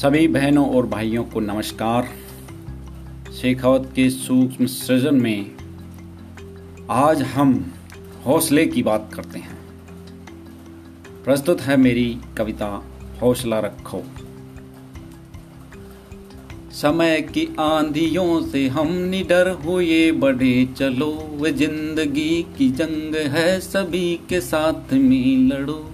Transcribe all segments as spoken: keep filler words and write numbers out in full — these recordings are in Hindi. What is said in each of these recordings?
सभी बहनों और भाइयों को नमस्कार। शेखावत के सूक्ष्म सृजन में आज हम हौसले की बात करते हैं। प्रस्तुत है मेरी कविता हौसला रखो। समय की आंधियों से हम निडर हुए बढ़े चलो, वे जिंदगी की जंग है सभी के साथ में लड़ो।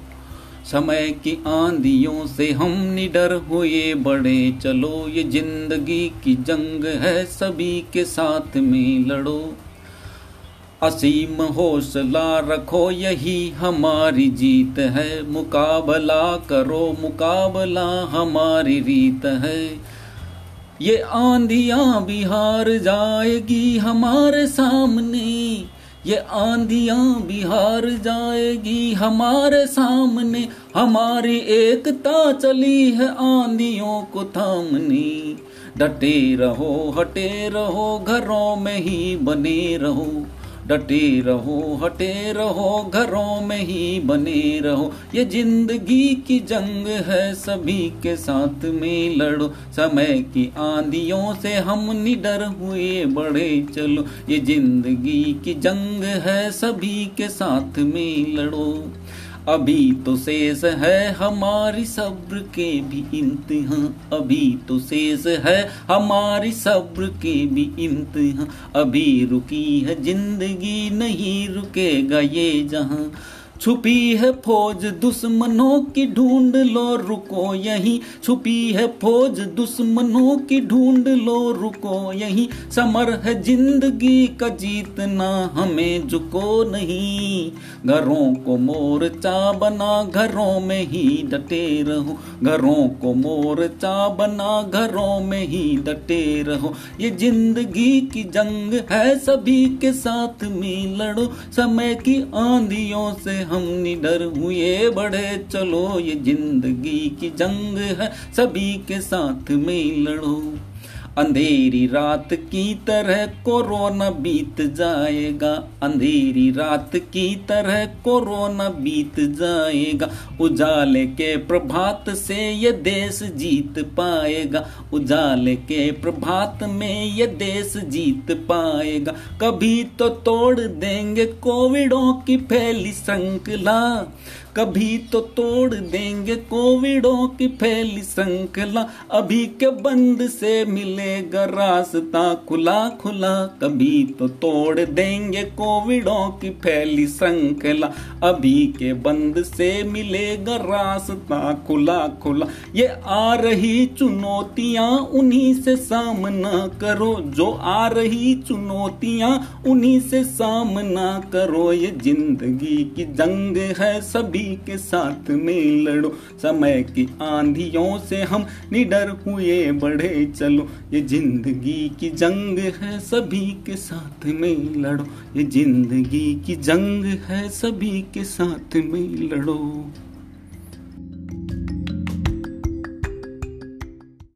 समय की आंधियों से हम निडर हुए बढ़े चलो, ये जिंदगी की जंग है सभी के साथ में लड़ो। असीम हौसला रखो यही हमारी जीत है, मुकाबला करो मुकाबला हमारी रीत है। ये आंधियाँ भी हार जाएगी हमारे सामने, ये आंधियाँ भी हार जाएगी हमारे सामने। हमारी एकता चली है आंधियों को थामने। डटे रहो हटे रहो घरों में ही बने रहो, डटे रहो हटे रहो घरों में ही बने रहो। ये जिंदगी की जंग है सभी के साथ में लड़ो। समय की आंधियों से हम निडर हुए बढ़े चलो, ये जिंदगी की जंग है सभी के साथ में लड़ो। अभी तो शेष है हमारी सब्र के भी इम्तिहान, अभी तो शेष है हमारी सब्र के भी इम्तिहान। अभी रुकी है जिंदगी नहीं रुकेगा ये जहां, छुपी है फौज दुश्मनों की ढूंढ लो रुको यहीं, छुपी है फौज दुश्मनों की ढूंढ लो रुको यहीं। समर है जिंदगी का जीतना हमें झुको नहीं, घरों को मोर्चा बना घरों में ही डटे रहो, घरों को मोर्चा बना घरों में ही डटे रहो। ये जिंदगी की जंग है सभी के साथ में लड़ो। समय की आंधियों से हम निडर हुए बढ़े चलो, ये जिंदगी की जंग है सभी के साथ में लड़ो। अंधेरी रात की तरह कोरोना बीत जाएगा, अंधेरी रात की तरह कोरोना बीत जाएगा। उजाले के प्रभात से ये देश जीत पाएगा, उजाले के प्रभात में ये देश जीत पाएगा। कभी तो तोड़ देंगे कोविडों की फैली श्रृंखला, कभी तो तोड़ देंगे कोविडों की फैली श्रृंखला। अभी के बंद से मिलेगा रास्ता खुला खुला, कभी तो तोड़ देंगे कोविडों की फैली श्रृंखला। अभी के बंद से मिलेगा रास्ता खुला खुला। ये आ रही चुनौतियाँ उन्हीं से सामना करो, जो आ रही चुनौतियाँ उन्हीं से सामना करो। ये जिंदगी की जंग है सभी के साथ में लड़ो। समय की आंधियों से हम निडर हुए बढ़े चलो, ये जिंदगी की जंग है सभी के साथ में लड़ो, ये जिंदगी की जंग है सभी के साथ में लड़ो।